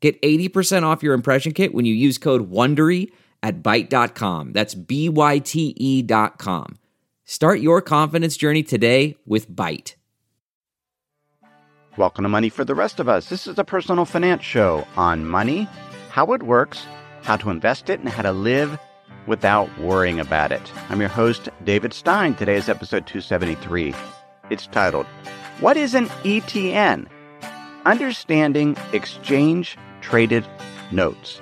Get 80% off your impression kit when you use code WONDERY at Byte.com. That's BYTE.com. Start your confidence journey today with Byte. Welcome to Money for the Rest of Us. This is a personal finance show on money, how it works, how to invest it, and how to live without worrying about it. I'm your host, David Stein. Today is episode 273. It's titled, What is an ETN? Understanding Exchange Traded Notes.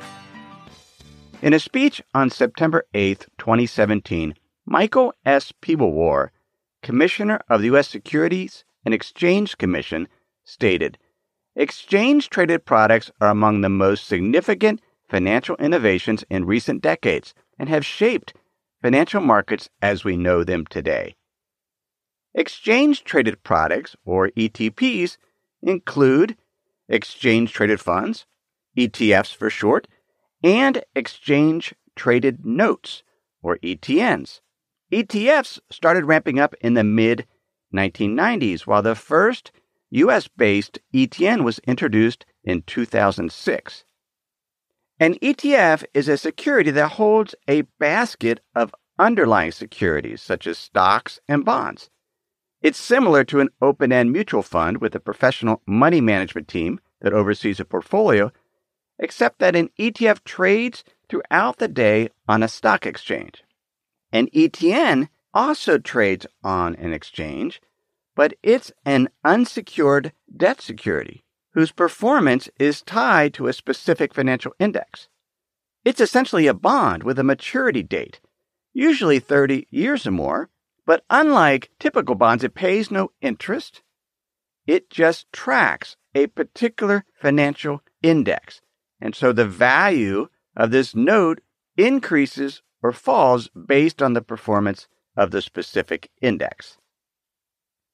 In a speech on September 8, 2017, Michael S. Piwowar, Commissioner of the U.S. Securities and Exchange Commission, stated, "Exchange traded products are among the most significant financial innovations in recent decades and have shaped financial markets as we know them today." Exchange-traded products, or ETPs, include exchange-traded funds, ETFs for short, and exchange-traded notes, or ETNs. ETFs started ramping up in the mid-1990s, while the first U.S.-based ETN was introduced in 2006. An ETF is a security that holds a basket of underlying securities, such as stocks and bonds. It's similar to an open-end mutual fund with a professional money management team that oversees a portfolio, except that an ETF trades throughout the day on a stock exchange. An ETN also trades on an exchange, but it's an unsecured debt security whose performance is tied to a specific financial index. It's essentially a bond with a maturity date, usually 30 years or more, but unlike typical bonds, it pays no interest. It just tracks a particular financial index, and so the value of this note increases or falls based on the performance of the specific index.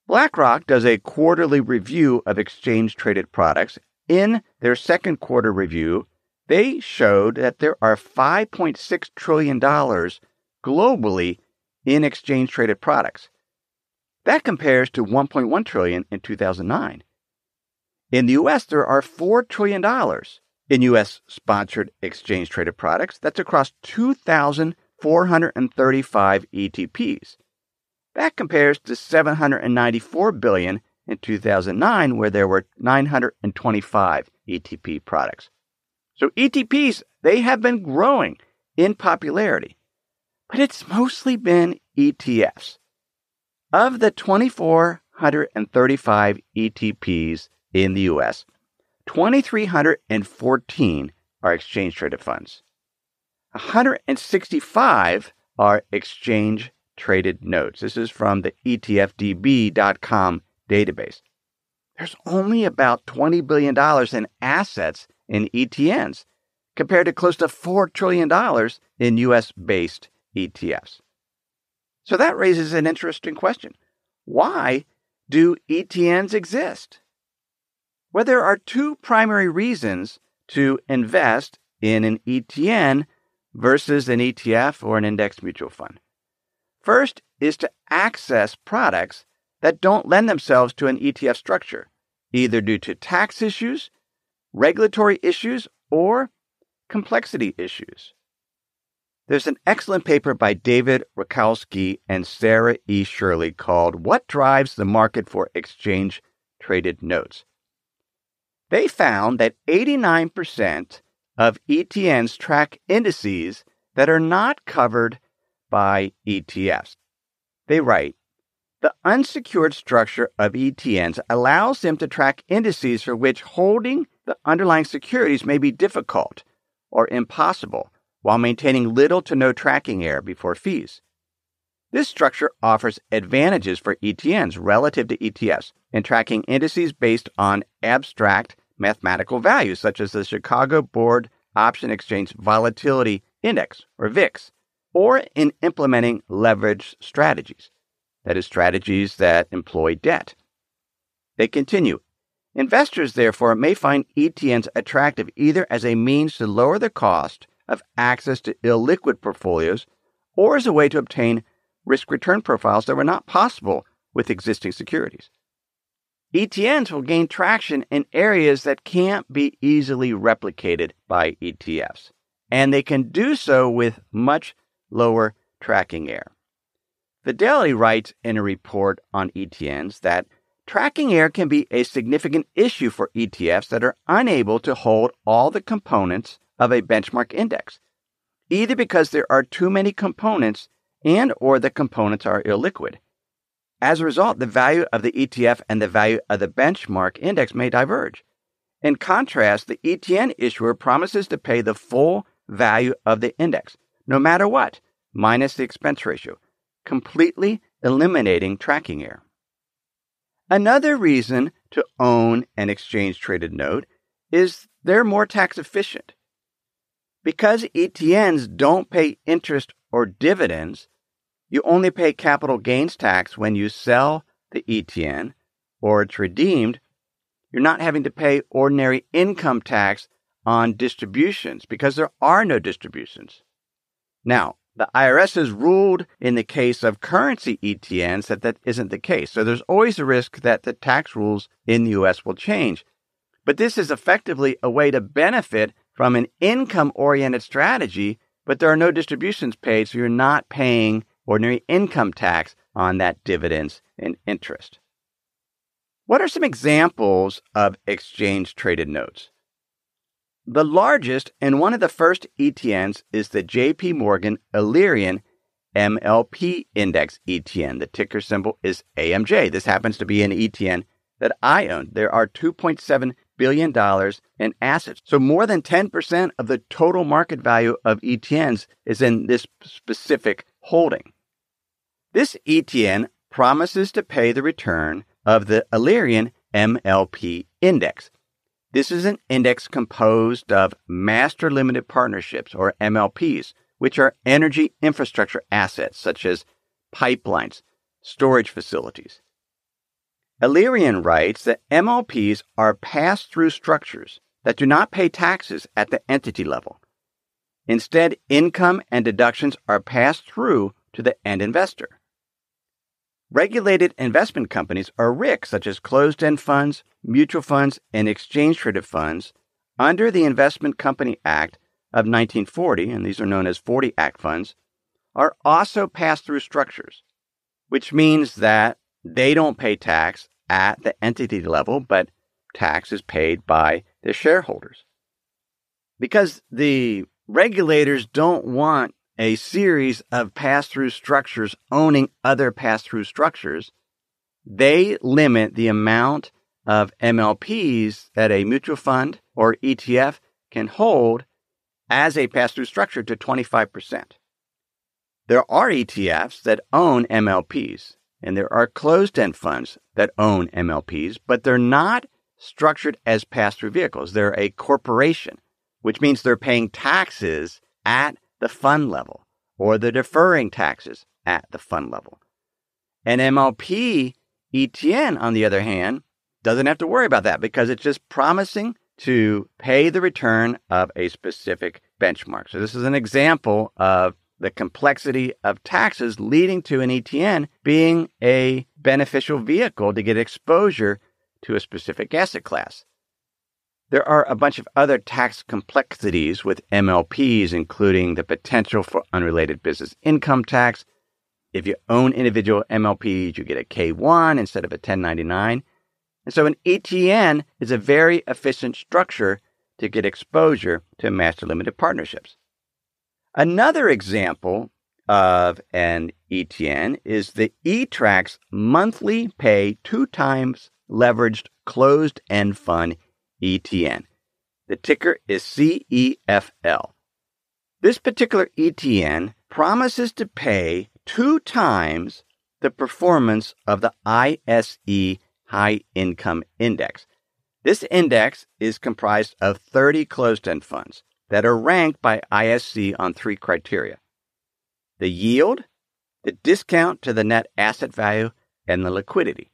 BlackRock does a quarterly review of exchange-traded products. In their second quarter review, they showed that there are $5.6 trillion globally in exchange-traded products. That compares to $1.1 trillion in 2009. In the U.S., there are $4 trillion in U.S.-sponsored exchange-traded products. That's across 2,435 ETPs. That compares to $794 billion in 2009, where there were 925 ETP products. So ETPs, they have been growing in popularity, but it's mostly been ETFs. Of the 2,435 ETPs in the U.S., 2,314 are exchange-traded funds. 165 are exchange-traded notes. This is from the ETFDB.com database. There's only about $20 billion in assets in ETNs, compared to close to $4 trillion in U.S.-based ETFs. So that raises an interesting question. Why do ETNs exist? Well, there are two primary reasons to invest in an ETN versus an ETF or an index mutual fund. First is to access products that don't lend themselves to an ETF structure, either due to tax issues, regulatory issues, or complexity issues. There's an excellent paper by David Rakowski and Sarah E. Shirley called What Drives the Market for Exchange-Traded Notes. They found that 89% of ETNs track indices that are not covered by ETFs. They write, the unsecured structure of ETNs allows them to track indices for which holding the underlying securities may be difficult or impossible while maintaining little to no tracking error before fees. This structure offers advantages for ETNs relative to ETFs in tracking indices based on abstract mathematical values such as the Chicago Board Option Exchange Volatility Index, or VIX, or in implementing leverage strategies, that is, strategies that employ debt. They continue. Investors, therefore, may find ETNs attractive either as a means to lower the cost of access to illiquid portfolios or as a way to obtain risk-return profiles that were not possible with existing securities. ETNs will gain traction in areas that can't be easily replicated by ETFs, and they can do so with much lower tracking error. Fidelity writes in a report on ETNs that tracking error can be a significant issue for ETFs that are unable to hold all the components of a benchmark index, either because there are too many components and or the components are illiquid. As a result, the value of the ETF and the value of the benchmark index may diverge. In contrast, the ETN issuer promises to pay the full value of the index, no matter what, minus the expense ratio, completely eliminating tracking error. Another reason to own an exchange-traded note is they're more tax-efficient. Because ETNs don't pay interest or dividends, you only pay capital gains tax when you sell the ETN or it's redeemed. You're not having to pay ordinary income tax on distributions because there are no distributions. Now, the IRS has ruled in the case of currency ETNs that isn't the case. So there's always a risk that the tax rules in the U.S. will change. But this is effectively a way to benefit from an income-oriented strategy, but there are no distributions paid, so you're not paying ordinary income tax on that dividends and interest. What are some examples of exchange-traded notes? The largest and one of the first ETNs is the J.P. Morgan Alerian MLP Index ETN. The ticker symbol is AMJ. This happens to be an ETN that I own. There are $2.7 billion in assets. So more than 10% of the total market value of ETNs is in this specific holding. This ETN promises to pay the return of the Alerian MLP Index. This is an index composed of master limited partnerships, or MLPs, which are energy infrastructure assets such as pipelines, storage facilities. Alerian writes that MLPs are pass-through structures that do not pay taxes at the entity level. Instead, income and deductions are passed through to the end investor. Regulated investment companies are RICs, such as closed-end funds, mutual funds, and exchange-traded funds, under the Investment Company Act of 1940, and these are known as 40 Act funds, are also pass-through structures, which means that they don't pay tax at the entity level, but tax is paid by their shareholders. Because the regulators don't want a series of pass-through structures owning other pass-through structures, they limit the amount of MLPs that a mutual fund or ETF can hold as a pass-through structure to 25%. There are ETFs that own MLPs, and there are closed-end funds that own MLPs, but they're not structured as pass-through vehicles. They're a corporation, which means they're paying taxes at the fund level, or they're deferring taxes at the fund level. An MLP ETN, on the other hand, doesn't have to worry about that because it's just promising to pay the return of a specific benchmark. So this is an example of the complexity of taxes leading to an ETN being a beneficial vehicle to get exposure to a specific asset class. There are a bunch of other tax complexities with MLPs, including the potential for unrelated business income tax. If you own individual MLPs, you get a K-1 instead of a 1099. And so an ETN is a very efficient structure to get exposure to master limited partnerships. Another example of an ETN is the E-Track's monthly pay 2x leveraged closed-end fund ETN. The ticker is CEFL. This particular ETN promises to pay 2x the performance of the ISE High Income Index. This index is comprised of 30 closed-end funds that are ranked by ISE on three criteria: the yield, the discount to the net asset value, and the liquidity.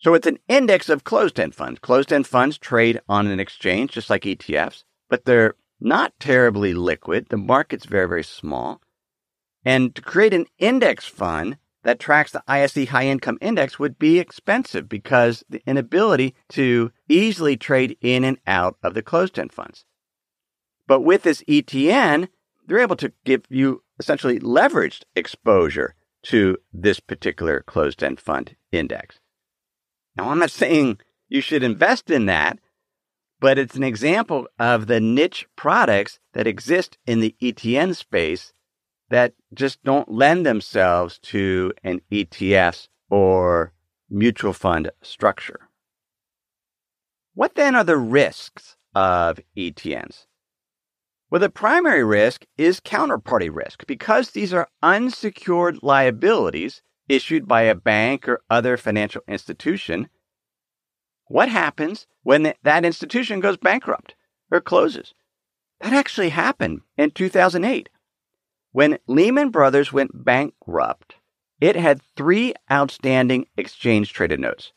So it's an index of closed-end funds. Closed-end funds trade on an exchange, just like ETFs, but they're not terribly liquid. The market's very, very small. And to create an index fund that tracks the ISE High Income Index would be expensive because the inability to easily trade in and out of the closed-end funds. But with this ETN, they're able to give you essentially leveraged exposure to this particular closed-end fund index. Now, I'm not saying you should invest in that, but it's an example of the niche products that exist in the ETN space that just don't lend themselves to an ETF or mutual fund structure. What then are the risks of ETNs? Well, the primary risk is counterparty risk because these are unsecured liabilities issued by a bank or other financial institution. What happens when that institution goes bankrupt or closes? That actually happened in 2008. When Lehman Brothers went bankrupt, it had three outstanding exchange-traded notes.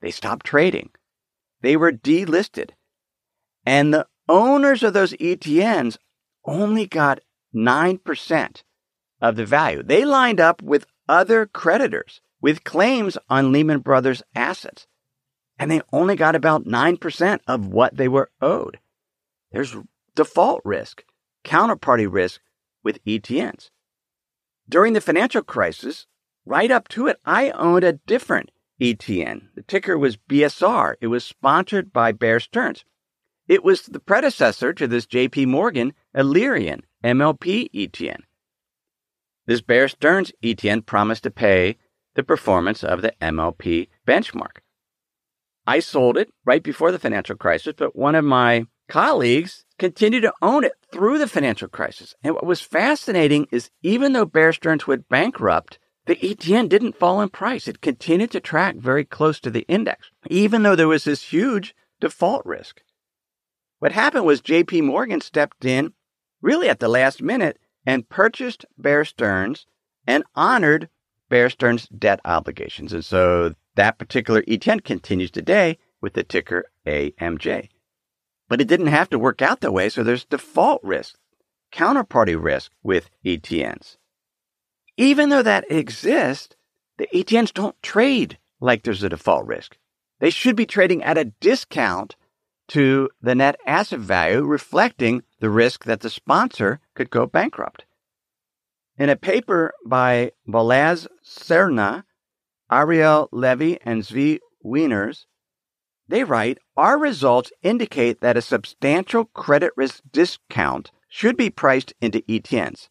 They stopped trading. They were delisted. And the owners of those ETNs only got 9% of the value. They lined up with other creditors with claims on Lehman Brothers assets, and they only got about 9% of what they were owed. There's default risk, counterparty risk with ETNs. During the financial crisis, right up to it, I owned a different ETN. The ticker was BSR. It was sponsored by Bear Stearns. It was the predecessor to this J.P. Morgan Alerian MLP ETN. This Bear Stearns ETN promised to pay the performance of the MLP benchmark. I sold it right before the financial crisis, but one of my colleagues continued to own it through the financial crisis. And what was fascinating is even though Bear Stearns went bankrupt, the ETN didn't fall in price. It continued to track very close to the index, even though there was this huge default risk. What happened was J.P. Morgan stepped in really at the last minute and purchased Bear Stearns and honored Bear Stearns' debt obligations. And so that particular ETN continues today with the ticker AMJ. But it didn't have to work out that way, so there's default risk, counterparty risk with ETNs. Even though that exists, the ETNs don't trade like there's a default risk. They should be trading at a discount to the net asset value, reflecting the risk that the sponsor could go bankrupt. In a paper by Balazs Serna, Ariel Levy, and Zvi Weiner, they write, "Our results indicate that a substantial credit risk discount should be priced into ETNs.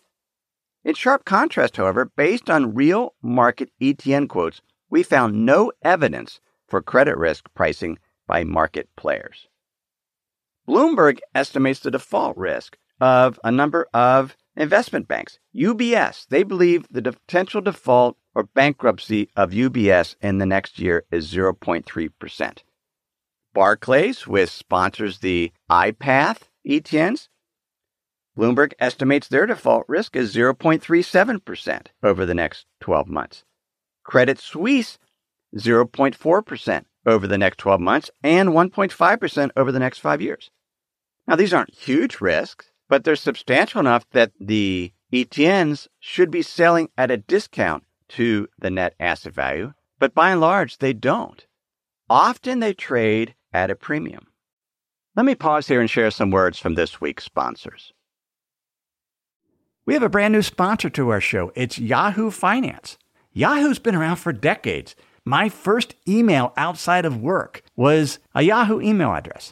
In sharp contrast, however, based on real market ETN quotes, we found no evidence for credit risk pricing by market players." Bloomberg estimates the default risk of a number of investment banks. UBS, they believe the potential default or bankruptcy of UBS in the next year is 0.3%. Barclays, which sponsors the iPath ETNs, Bloomberg estimates their default risk is 0.37% over the next 12 months. Credit Suisse, 0.4% over the next 12 months and 1.5% over the next 5 years. Now, these aren't huge risks, but they're substantial enough that the ETNs should be selling at a discount to the net asset value, but by and large, they don't. Often they trade at a premium. Let me pause here and share some words from this week's sponsors. We have a brand new sponsor to our show. It's Yahoo Finance. Yahoo's been around for decades. My first email outside of work was a Yahoo email address.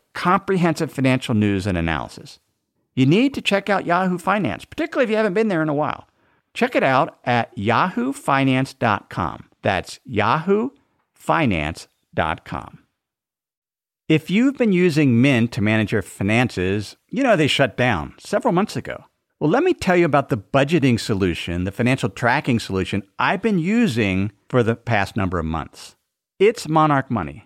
comprehensive financial news and analysis. You need to check out Yahoo Finance, particularly if you haven't been there in a while. Check it out at yahoofinance.com. That's yahoofinance.com. If you've been using Mint to manage your finances, you know they shut down several months ago. Well, let me tell you about the budgeting solution, the financial tracking solution I've been using for the past number of months. It's Monarch Money.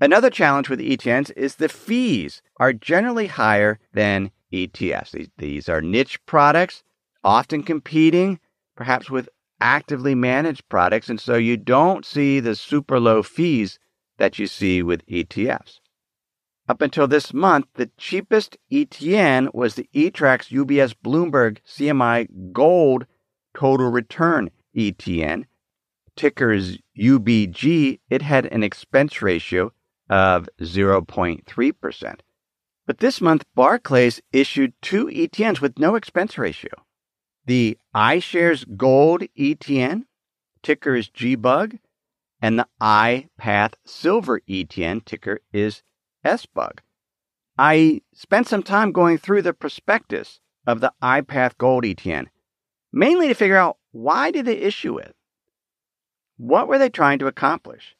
Another challenge with ETNs is the fees are generally higher than ETFs. These are niche products, often competing perhaps with actively managed products. And so you don't see the super low fees that you see with ETFs. Up until this month, the cheapest ETN was the E-Track's UBS Bloomberg CMI Gold Total Return ETN. Ticker is UBG. It had an expense ratio of 0.3%. But this month, Barclays issued two ETNs with no expense ratio. The iShares Gold ETN, ticker is GBUG, and the iPath Silver ETN, ticker is SBUG. I spent some time going through the prospectus of the iPath Gold ETN, mainly to figure out why did they issue it? What were they trying to accomplish?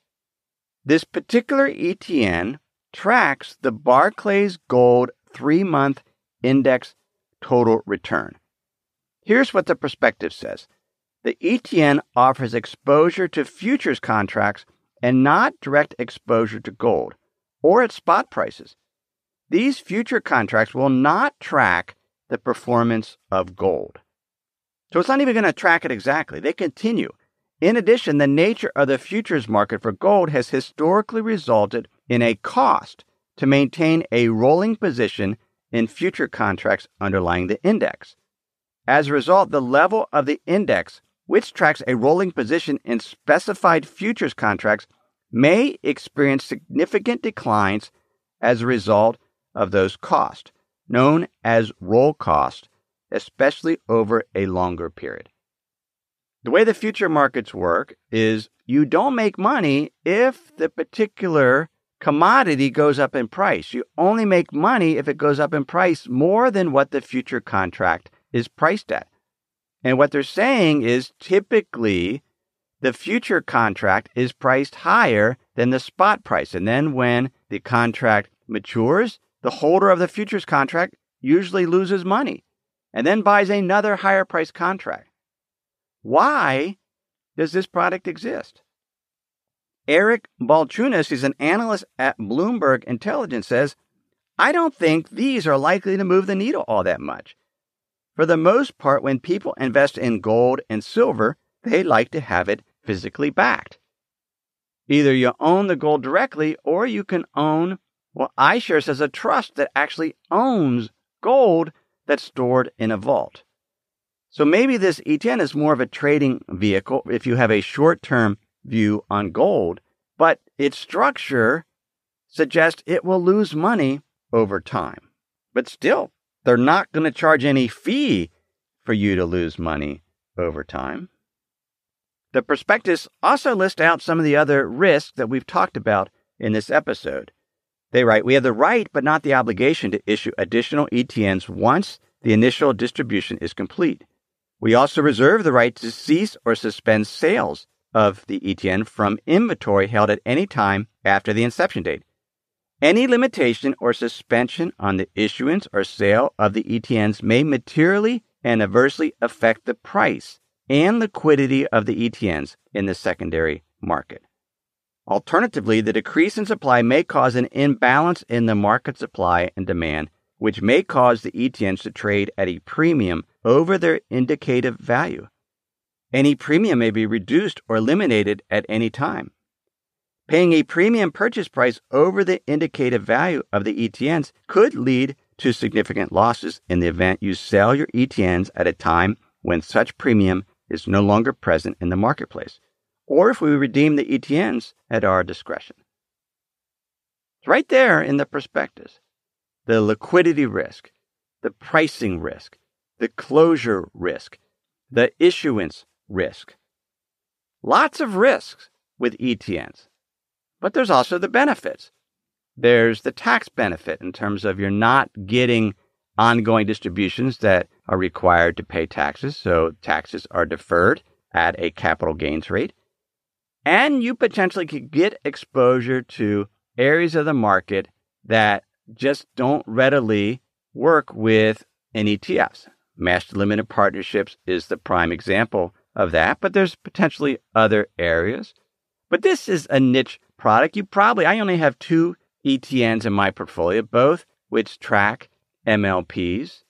This particular ETN tracks the Barclays Gold 3-month index total return. Here's what the prospectus says. The ETN offers exposure to futures contracts and not direct exposure to gold or at spot prices. These future contracts will not track the performance of gold. So it's not even going to track it exactly. They continue. In addition, the nature of the futures market for gold has historically resulted in a cost to maintain a rolling position in future contracts underlying the index. As a result, the level of the index, which tracks a rolling position in specified futures contracts, may experience significant declines as a result of those costs, known as roll costs, especially over a longer period. The way the future markets work is you don't make money if the particular commodity goes up in price. You only make money if it goes up in price more than what the future contract is priced at. And what they're saying is typically the future contract is priced higher than the spot price. And then when the contract matures, the holder of the futures contract usually loses money and then buys another higher price contract. Why does this product exist? Eric Balchunas, who's an analyst at Bloomberg Intelligence, says, I don't think these are likely to move the needle all that much. For the most part, when people invest in gold and silver, they like to have it physically backed. Either you own the gold directly or you can own, iShares has a trust that actually owns gold that's stored in a vault. So maybe this ETN is more of a trading vehicle if you have a short-term view on gold, but its structure suggests it will lose money over time. But still, they're not going to charge any fee for you to lose money over time. The prospectus also lists out some of the other risks that we've talked about in this episode. They write, we have the right but not the obligation to issue additional ETNs once the initial distribution is complete. We also reserve the right to cease or suspend sales of the ETN from inventory held at any time after the inception date. Any limitation or suspension on the issuance or sale of the ETNs may materially and adversely affect the price and liquidity of the ETNs in the secondary market. Alternatively, the decrease in supply may cause an imbalance in the market supply and demand, which may cause the ETNs to trade at a premium over their indicative value. Any premium may be reduced or eliminated at any time. Paying a premium purchase price over the indicative value of the ETNs could lead to significant losses in the event you sell your ETNs at a time when such premium is no longer present in the marketplace, or if we redeem the ETNs at our discretion. It's right there in the prospectus. The liquidity risk, the pricing risk, the closure risk, the issuance risk. Lots of risks with ETNs, but there's also the benefits. There's the tax benefit in terms of you're not getting ongoing distributions that are required to pay taxes, so taxes are deferred at a capital gains rate. And you potentially could get exposure to areas of the market that just don't readily work with ETFs. Master limited partnerships is the prime example of that, but there's potentially other areas. But this is a niche product. I only have 2 ETNs in my portfolio, both which track MLPs.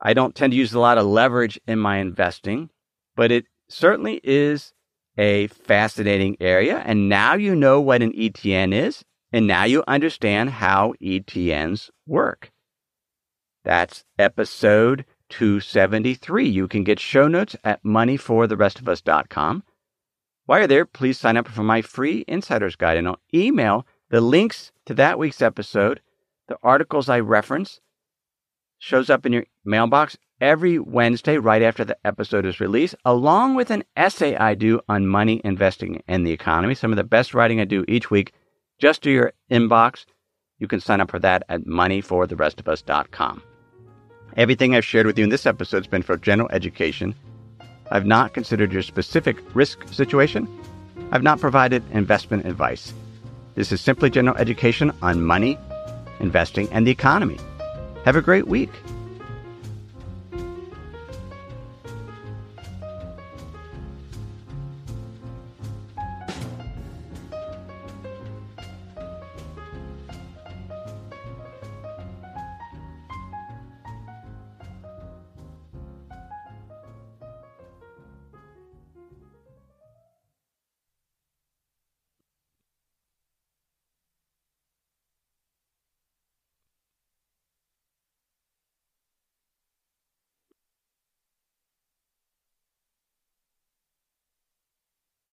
I don't tend to use a lot of leverage in my investing, but it certainly is a fascinating area. And now you know what an ETN is, and now you understand how ETNs work. That's episode 273. You can get show notes at moneyfortherestofus.com. While you're there, please sign up for my free Insider's Guide, and I'll email the links to that week's episode, the articles I reference, shows up in your mailbox every Wednesday right after the episode is released, along with an essay I do on money, investing, and the economy. Some of the best writing I do each week, just to your inbox. You can sign up for that at moneyfortherestofus.com. Everything I've shared with you in this episode has been for general education. I've not considered your specific risk situation. I've not provided investment advice. This is simply general education on money, investing, and the economy. Have a great week.